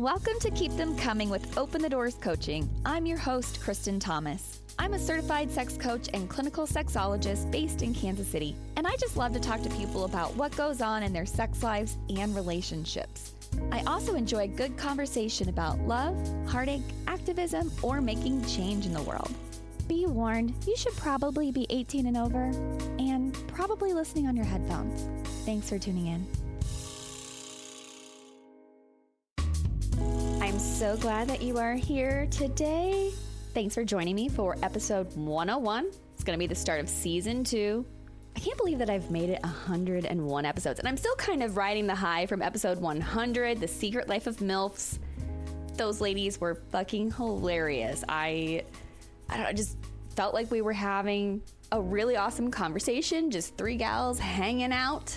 Welcome to Keep Them Coming with Open the Doors Coaching. I'm your host, Kristen Thomas. I'm a certified sex coach and clinical sexologist based in Kansas City, and I just love to talk to people about what goes on in their sex lives and relationships. I also enjoy good conversation about love, heartache, activism, or making change in the world. Be warned, you should probably be 18 and over, and probably listening on your headphones. Thanks for tuning in. I'm so glad that you are here today. Thanks for joining me for episode 101. It's going to be the start of season 2. I can't believe that I've made it 101 episodes, and I'm still kind of riding the high from episode 100, The Secret Life of MILFs. Those ladies were fucking hilarious. I just felt like we were having a really awesome conversation, just three gals hanging out.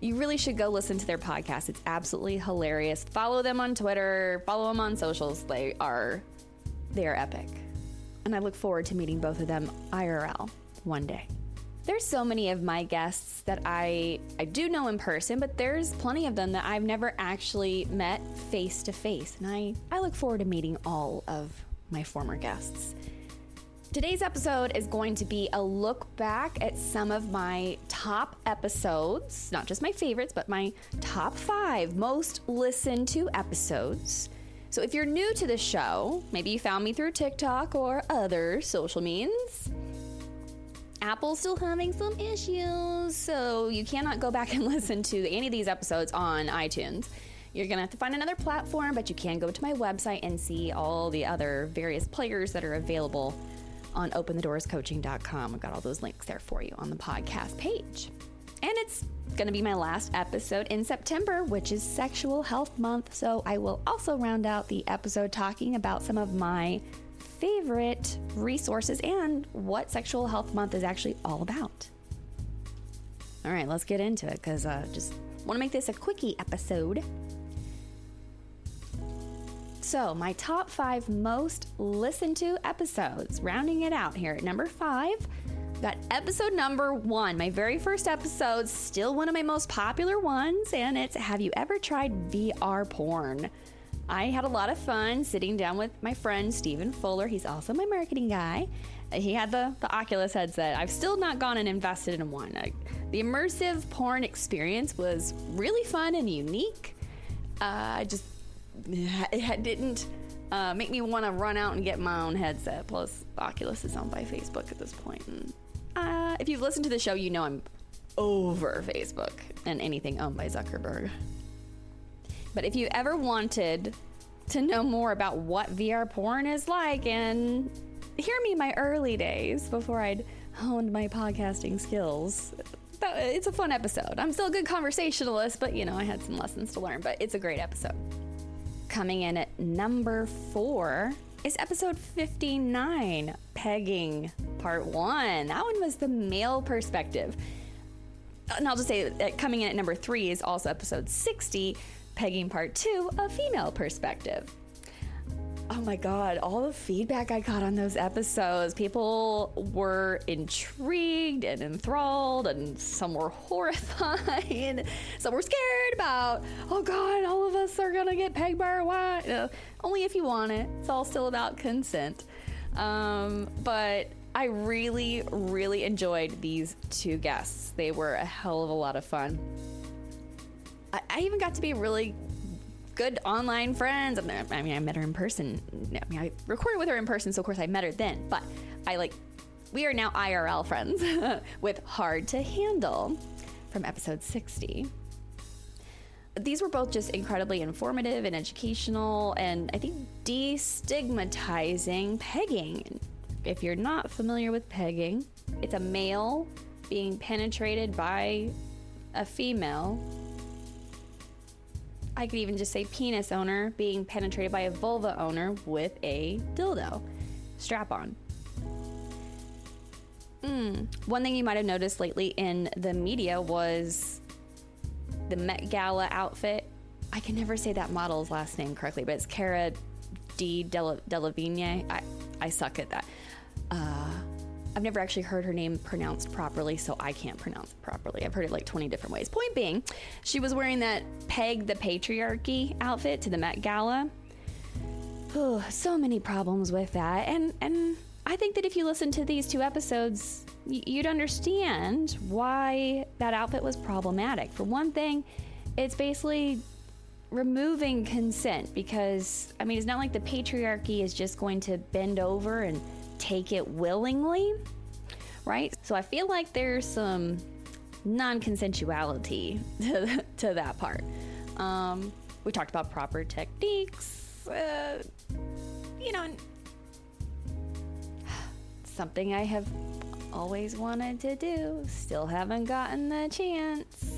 You really should go listen to their podcast. It's absolutely hilarious. Follow them on Twitter, follow them on socials. They are epic. And I look forward to meeting both of them IRL one day. There's so many of my guests that I do know in person, but there's plenty of them that I've never actually met face to face. And I look forward to meeting all of my former guests. Today's episode is going to be a look back at some of my top episodes, not just my favorites, but my top 5 most listened to episodes. So if you're new to the show, maybe you found me through TikTok or other social means. Apple's still having some issues, so you cannot go back and listen to any of these episodes on iTunes. You're going to have to find another platform, but you can go to my website and see all the other various players that are available on openthedoorscoaching.com. I've got all those links there for you on the podcast page. And it's going to be my last episode in September, which is Sexual Health Month. So I will also round out the episode talking about some of my favorite resources and what Sexual Health Month is actually all about. All right, let's get into it because I just want to make this a quickie episode. So my top 5 most listened to episodes, rounding it out here at number 5. Got episode number 1, my very first episode, still one of my most popular ones, and it's Have You Ever Tried VR Porn? I had a lot of fun sitting down with my friend Stephen Fuller. He's also my marketing guy. He had the Oculus headset. I've still not gone and invested in one. The immersive porn experience was really fun and unique. It didn't make me want to run out and get my own headset. Plus, Oculus is owned by Facebook at this point. And, if you've listened to the show, you know I'm over Facebook and anything owned by Zuckerberg. But if you ever wanted to know more about what VR porn is like and hear me in my early days before I'd honed my podcasting skills, it's a fun episode. I'm still a good conversationalist, but, I had some lessons to learn. But it's a great episode. Coming in at number 4 is episode 59, Pegging Part 1. That one was the male perspective. And I'll just say that coming in at number 3 is also episode 60, Pegging Part 2, a female perspective. Oh my God, all the feedback I got on those episodes. People were intrigued and enthralled, and some were horrified. Some were scared about, oh God, all of us are gonna get pegged by our wife. No, only if you want it. It's all still about consent. But I really, really enjoyed these 2 guests. They were a hell of a lot of fun. I even got to be really good online friends. I met her in person. I recorded with her in person, so of course I met her then, but we are now IRL friends with Hard to Handle from episode 60. These were both just incredibly informative and educational, and I think destigmatizing pegging. If you're not familiar with pegging, it's a male being penetrated by a female. I could even just say penis owner being penetrated by a vulva owner with a dildo strap on. One thing you might have noticed lately in the media was the Met Gala outfit. I can never say that model's last name correctly, but it's Cara D. Delevingne. I suck at that. I've never actually heard her name pronounced properly, so I can't pronounce it properly. I've heard it like 20 different ways. Point being, she was wearing that Peg the Patriarchy outfit to the Met Gala. Ooh, so many problems with that. And I think that if you listen to these two episodes, you'd understand why that outfit was problematic. For one thing, it's basically removing consent because, I mean, it's not like the patriarchy is just going to bend over and take it willingly, right? So I feel like there's some non-consensuality to that part. We talked about proper techniques, you know, something I have always wanted to do, still haven't gotten the chance.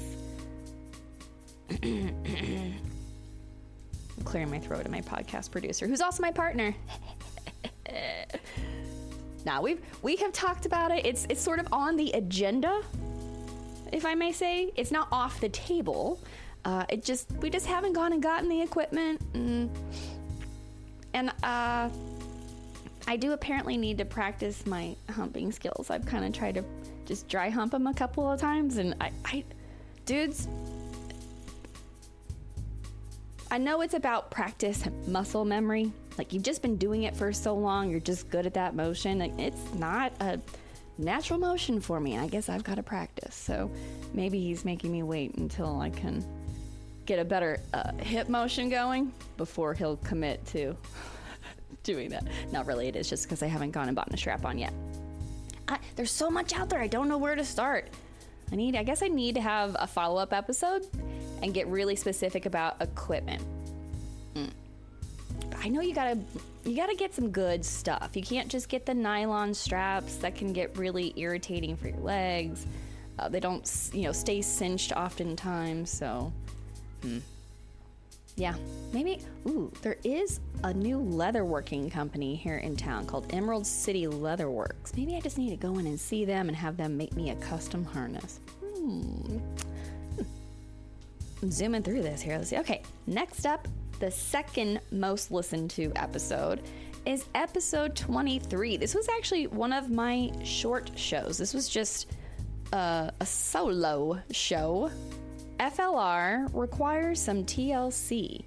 I'm clearing my throat at my podcast producer, who's also my partner. Now, we have talked about it. It's sort of on the agenda, if I may say. It's not off the table. We just haven't gone and gotten the equipment. And I do apparently need to practice my humping skills. I've kind of tried to just dry hump them a couple of times, and I dudes, I know it's about practice muscle memory. Like, you've just been doing it for so long, you're just good at that motion. Like, it's not a natural motion for me. I guess I've got to practice. So maybe he's making me wait until I can get a better hip motion going before he'll commit to doing that. Not really, it is just because I haven't gone and bought a strap on yet. There's so much out there, I don't know where to start. I guess I need to have a follow-up episode and get really specific about equipment. But I know you gotta get some good stuff. You can't just get the nylon straps that can get really irritating for your legs. They don't, stay cinched oftentimes. So, yeah, maybe. Ooh, there is a new leatherworking company here in town called Emerald City Leatherworks. Maybe I just need to go in and see them and have them make me a custom harness. I'm zooming through this here. Let's see. Okay, next up, the second most listened to episode is episode 23. This was actually one of my short shows. This was just a solo show. FLR requires some TLC.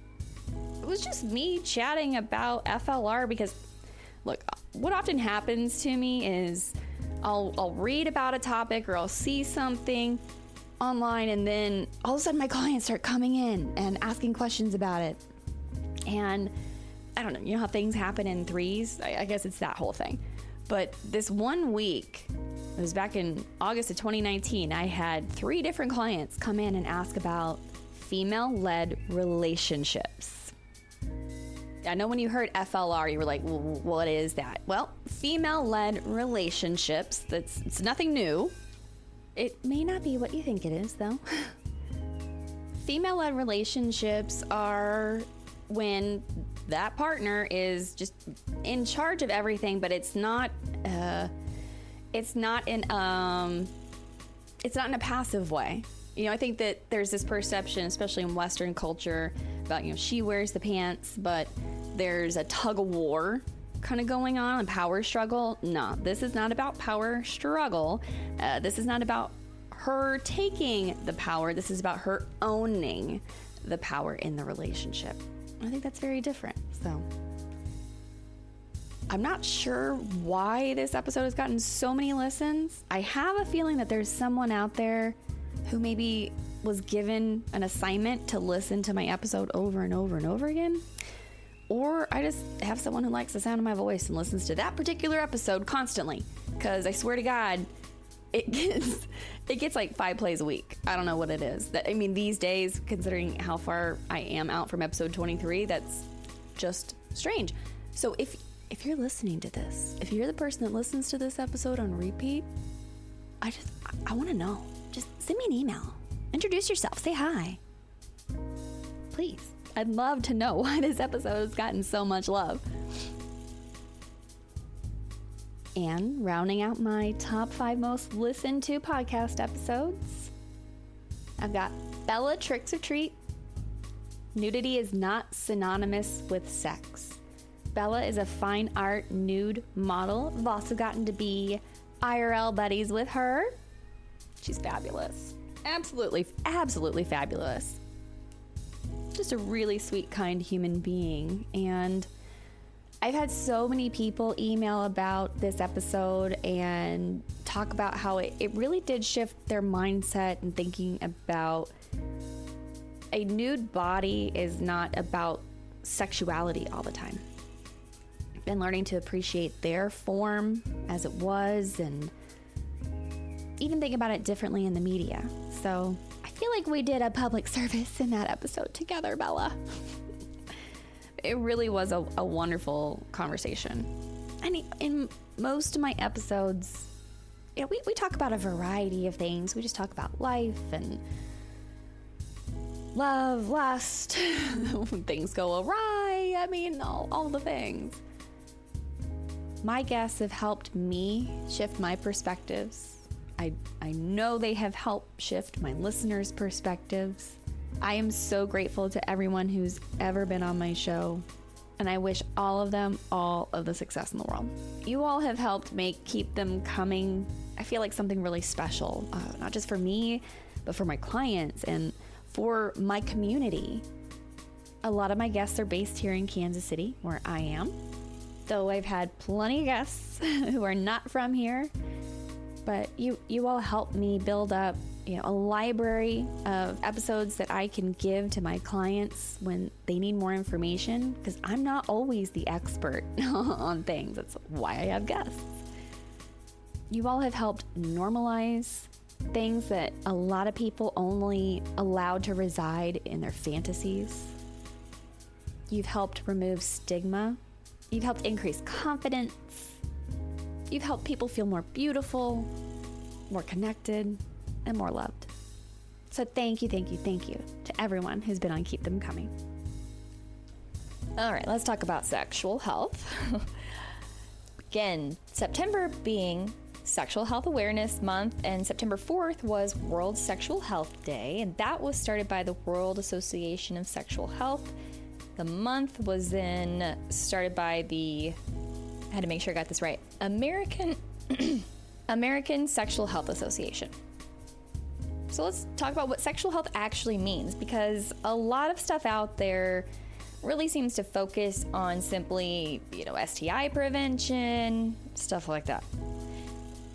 It was just me chatting about FLR because, look, what often happens to me is I'll read about a topic or I'll see something online, and then all of a sudden my clients start coming in and asking questions about it, and I don't know, you know how things happen in threes? I guess it's that whole thing. But this one week, it was back in August of 2019, I had 3 different clients come in and ask about female-led relationships. I know when you heard FLR, you were like, well, what is that? Well, female-led relationships, it's nothing new. It may not be what you think it is, though. Female-led relationships are when that partner is just in charge of everything, but it's not in a passive way. You know, I think that there's this perception, especially in Western culture, about, she wears the pants, but there's a tug-of-war kind of going on, a power struggle. No, this is not about power struggle. This is not about her taking the power. This is about her owning the power in the relationship. I think that's very different. So I'm not sure why this episode has gotten so many listens. I have a feeling that there's someone out there who maybe was given an assignment to listen to my episode over and over and over again. Or I just have someone who likes the sound of my voice and listens to that particular episode constantly. Because I swear to God, it gets like 5 plays a week. I don't know what it is. These days, considering how far I am out from episode 23, that's just strange. So if you're listening to this, if you're the person that listens to this episode on repeat, I want to know. Just send me an email. Introduce yourself. Say hi. Please. I'd love to know why this episode has gotten so much love. And rounding out my top 5 most listened to podcast episodes, I've got Bella Tricks or Treat. Nudity is not synonymous with sex. Bella is a fine art nude model. I've also gotten to be IRL buddies with her. She's fabulous. Absolutely, absolutely fabulous. Just a really sweet, kind human being. And I've had so many people email about this episode and talk about how it really did shift their mindset and thinking about a nude body is not about sexuality all the time. And learning to appreciate their form as it was and even think about it differently in the media. So I feel like we did a public service in that episode together, Bella. It really was a wonderful conversation. And in most of my episodes, you know, we talk about a variety of things. We just talk about life and love, lust, when things go awry. I mean, all the things. My guests have helped me shift my perspectives. I know they have helped shift my listeners' perspectives. I am so grateful to everyone who's ever been on my show, and I wish all of them all of the success in the world. You all have helped keep them coming. I feel like something really special, not just for me, but for my clients and for my community. A lot of my guests are based here in Kansas City, where I am, though I've had plenty of guests who are not from here. But you all helped me build up, you know, a library of episodes that I can give to my clients when they need more information, because I'm not always the expert on things. That's why I have guests. You all have helped normalize things that a lot of people only allowed to reside in their fantasies. You've helped remove stigma. You've helped increase confidence. You've helped people feel more beautiful, more connected, and more loved. So thank you to everyone who's been on Keep Them Coming. All right, let's talk about sexual health. Again, September being Sexual Health Awareness Month, and September 4th was World Sexual Health Day, and that was started by the World Association of Sexual Health. The month was then started by the... I had to make sure I got this right. American Sexual Health Association. So let's talk about what sexual health actually means, because a lot of stuff out there really seems to focus on simply, you know, STI prevention, stuff like that.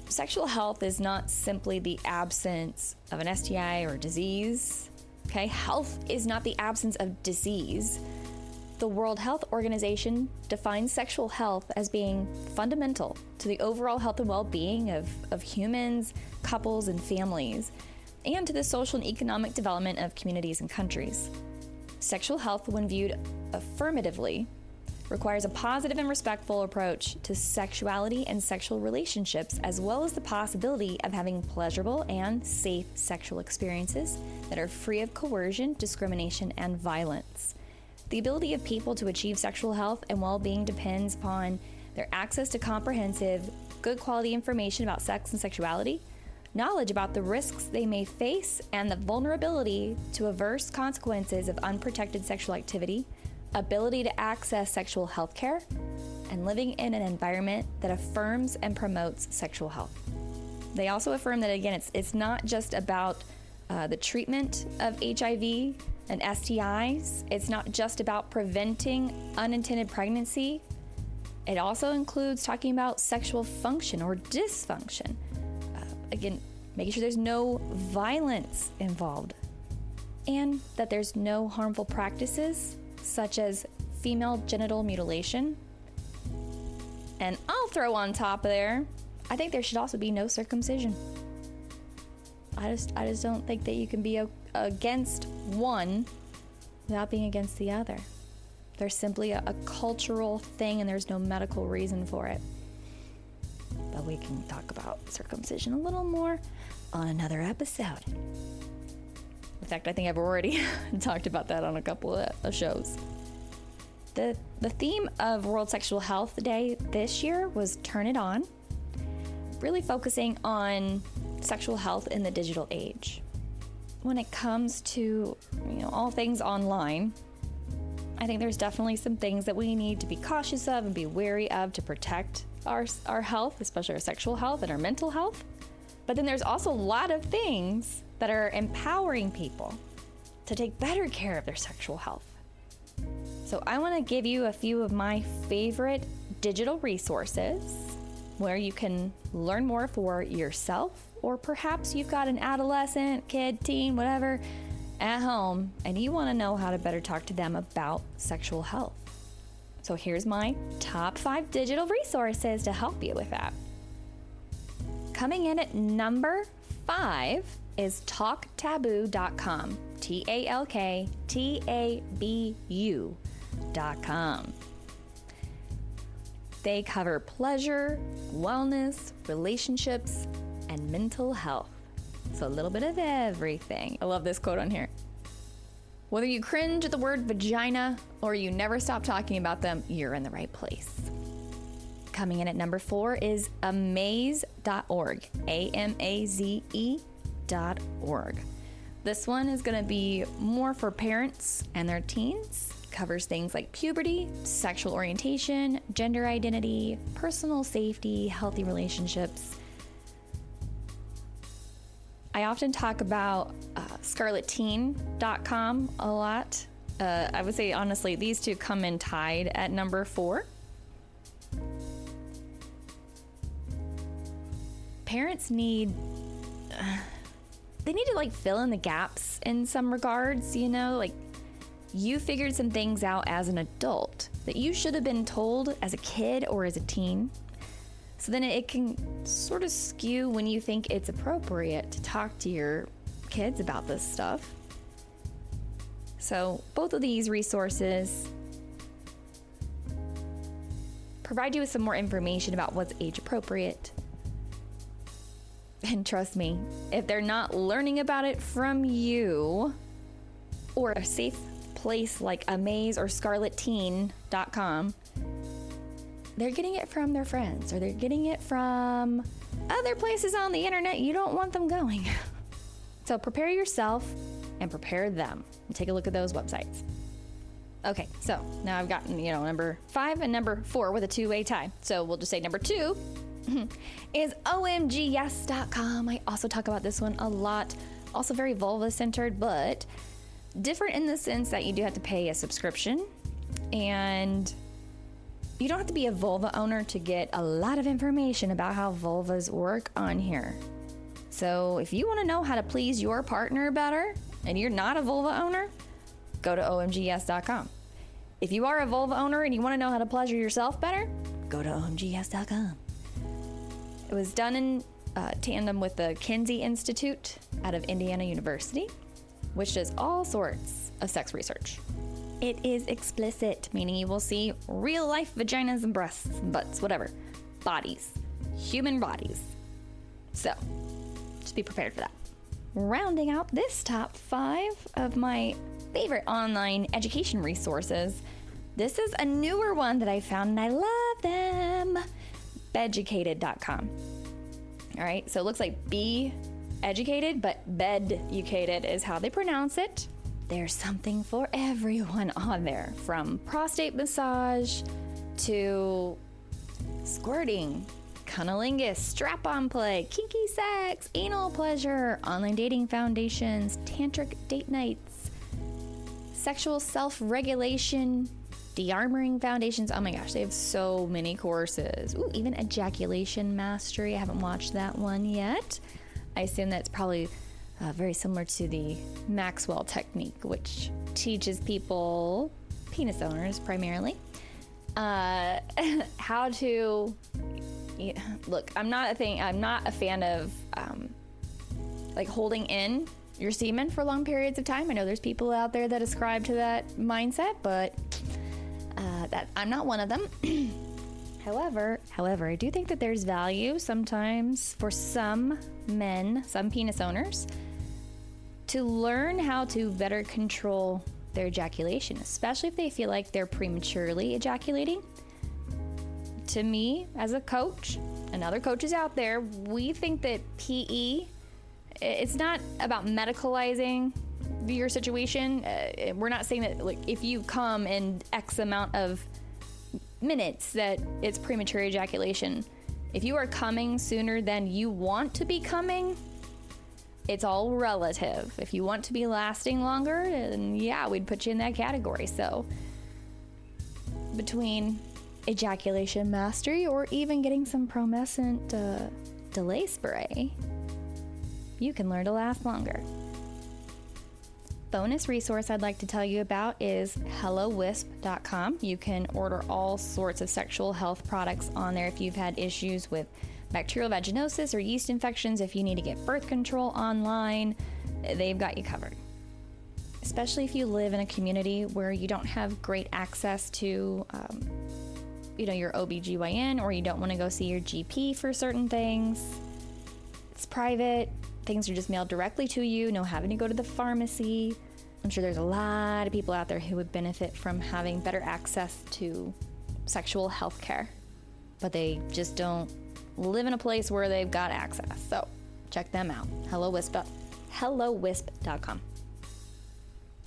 Sexual health is not simply the absence of an STI or disease. Okay, health is not the absence of disease. The World Health Organization defines sexual health as being fundamental to the overall health and well-being of humans, couples, and families, and to the social and economic development of communities and countries. Sexual health, when viewed affirmatively, requires a positive and respectful approach to sexuality and sexual relationships, as well as the possibility of having pleasurable and safe sexual experiences that are free of coercion, discrimination, and violence. The ability of people to achieve sexual health and well-being depends upon their access to comprehensive, good quality information about sex and sexuality, knowledge about the risks they may face and the vulnerability to adverse consequences of unprotected sexual activity, ability to access sexual health care, and living in an environment that affirms and promotes sexual health. They also affirm that, again, it's not just about the treatment of HIV and STIs. It's not just about preventing unintended pregnancy. It also includes talking about sexual function or dysfunction. Again, making sure there's no violence involved and that there's no harmful practices such as female genital mutilation. And I'll throw on top of there, I think there should also be no circumcision. I just don't think that you can be against one without being against the other. There's simply a cultural thing, and there's no medical reason for it. But we can talk about circumcision a little more on another episode. In fact, I think I've already talked about that on a couple of shows. The theme of World Sexual Health Day this year was Turn It On, really focusing on sexual health in the digital age. When it comes to, you know, all things online, I think there's definitely some things that we need to be cautious of and be wary of to protect our health, especially our sexual health and our mental health. But then there's also a lot of things that are empowering people to take better care of their sexual health. So I want to give you a few of my favorite digital resources where you can learn more for yourself, or perhaps you've got an adolescent, kid, teen, whatever, at home, and you want to know how to better talk to them about sexual health. So here's my top 5 digital resources to help you with that. Coming in at number 5 is TalkTabu.com. TalkTabu.com. They cover pleasure, wellness, relationships, and mental health. So a little bit of everything. I love this quote on here. Whether you cringe at the word vagina or you never stop talking about them, you're in the right place. Coming in at number 4 is amaze.org. amaze.org. This one is going to be more for parents and their teens. Covers things like puberty, sexual orientation, gender identity, personal safety, healthy relationships. I often talk about scarletteen.com a lot. I would say, honestly, these two come in tied at number 4. Parents need to fill in the gaps in some regards, you figured some things out as an adult that you should have been told as a kid or as a teen. So then it can sort of skew when you think it's appropriate to talk to your kids about this stuff. So both of these resources provide you with some more information about what's age appropriate. And trust me, if they're not learning about it from you or a safe place like Amaze or scarletteen.com, they're getting it from their friends, or they're getting it from other places on the internet you don't want them going. So prepare yourself and prepare them. And take a look at those websites. Okay, so now I've gotten, number 5 and number 4 with a two-way tie. So we'll just say number 2 is OMGYes.com. I also talk about this one a lot. Also very vulva-centered, but different in the sense that you do have to pay a subscription, and you don't have to be a vulva owner to get a lot of information about how vulvas work on here. So if you want to know how to please your partner better and you're not a vulva owner, go to omgyes.com. If you are a vulva owner and you want to know how to pleasure yourself better, go to omgyes.com. It was done in tandem with the Kinsey Institute out of Indiana University, which does all sorts of sex research. It is explicit, meaning you will see real life vaginas and breasts, butts, whatever, bodies, human bodies. So just be prepared for that. Rounding out this top 5 of my favorite online education resources, this is a newer one that I found and I love them. Beducated.com. All right, so it looks like be educated, but beducated is how they pronounce it. There's something for everyone on there, from prostate massage to squirting, cunnilingus, strap-on play, kinky sex, anal pleasure, online dating foundations, tantric date nights, sexual self-regulation, de-armoring foundations. Oh my gosh, they have so many courses. Ooh, even ejaculation mastery. I haven't watched that one yet. I assume that's probably very similar to the Maxwell technique, which teaches people, penis owners primarily, how to look. I'm not a fan of holding in your semen for long periods of time. I know there's people out there that ascribe to that mindset, but I'm not one of them. However, I do think that there's value sometimes for some men, some penis owners, to learn how to better control their ejaculation, especially if they feel like they're prematurely ejaculating. To me, as a coach, and other coaches out there, we think that PE, it's not about medicalizing your situation. We're not saying that, if you come in X amount of minutes that it's premature ejaculation. If you are coming sooner than you want to be coming, it's all relative. If you want to be lasting longer, then yeah, we'd put you in that category. So between ejaculation mastery or even getting some promescent delay spray, you can learn to last longer. Bonus resource I'd like to tell you about is HelloWisp.com. You can order all sorts of sexual health products on there if you've had issues with bacterial vaginosis or yeast infections. If you need to get birth control online, they've got you covered. Especially if you live in a community where you don't have great access to, your OBGYN, or you don't want to go see your GP for certain things. It's private. Things are just mailed directly to you, no having to go to the pharmacy. I'm sure there's a lot of people out there who would benefit from having better access to sexual health care, but they just don't live in a place where they've got access. So check them out, HelloWisp.com.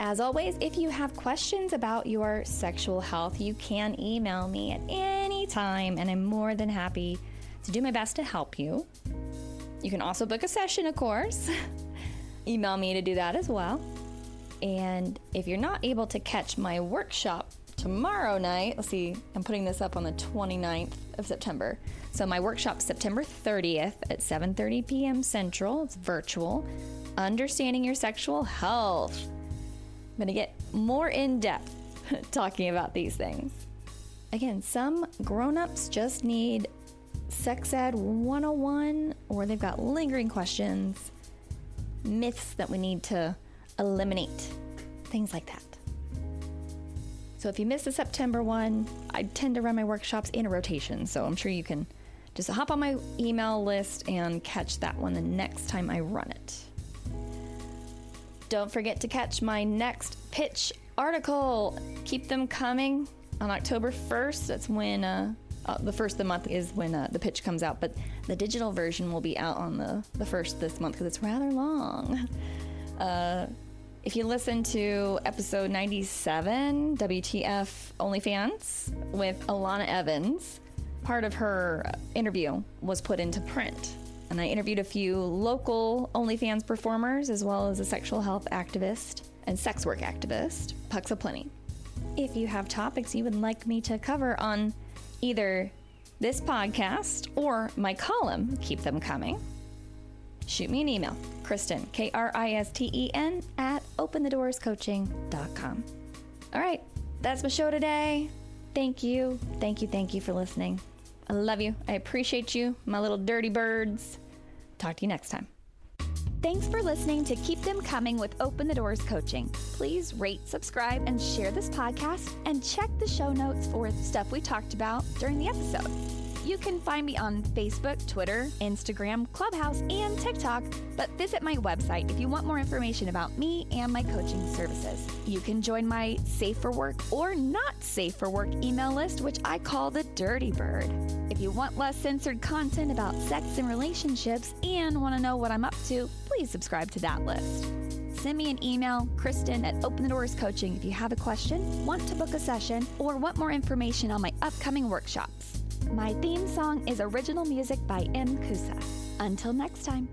As always, if you have questions about your sexual health, you can email me at any time, and I'm more than happy to do my best to help you. You can also book a session, of course. Email me to do that as well. And if you're not able to catch my workshop tomorrow night, let's see, I'm putting this up on the 29th of September. So my workshop's September 30th at 7:30 p.m. Central. It's virtual. Understanding Your Sexual Health. I'm going to get more in-depth talking about these things. Again, some grown-ups just need Sex Ed 101, or they've got lingering questions, myths that we need to eliminate, things like that. So if you missed the September one, I tend to run my workshops in a rotation, so I'm sure you can just hop on my email list and catch that one the next time I run it. Don't forget to catch my next pitch article. Keep them coming. On October 1st, that's when the first of the month is when the pitch comes out, but the digital version will be out on the first this month because it's rather long. If you listen to episode 97, WTF OnlyFans with Alana Evans, part of her interview was put into print. And I interviewed a few local OnlyFans performers as well as a sexual health activist and sex work activist, Pucks A Plenty. If you have topics you would like me to cover on either this podcast or my column, keep them coming, shoot me an email, Kristen, Kristen, @openthedoorscoaching.com. All right, that's my show today. Thank you. Thank you. Thank you for listening. I love you. I appreciate you, my little dirty birds. Talk to you next time. Thanks for listening to Keep Them Coming with Open the Doors Coaching. Please rate, subscribe, and share this podcast, and check the show notes for stuff we talked about during the episode. You can find me on Facebook, Twitter, Instagram, Clubhouse, and TikTok, but visit my website if you want more information about me and my coaching services. You can join my Safe for Work or Not Safe for Work email list, which I call the Dirty Bird. If you want less censored content about sex and relationships and want to know what I'm up to, please subscribe to that list. Send me an email, Kristen at Open the Doors Coaching, if you have a question, want to book a session, or want more information on my upcoming workshops. My theme song is original music by M. Kusa. Until next time.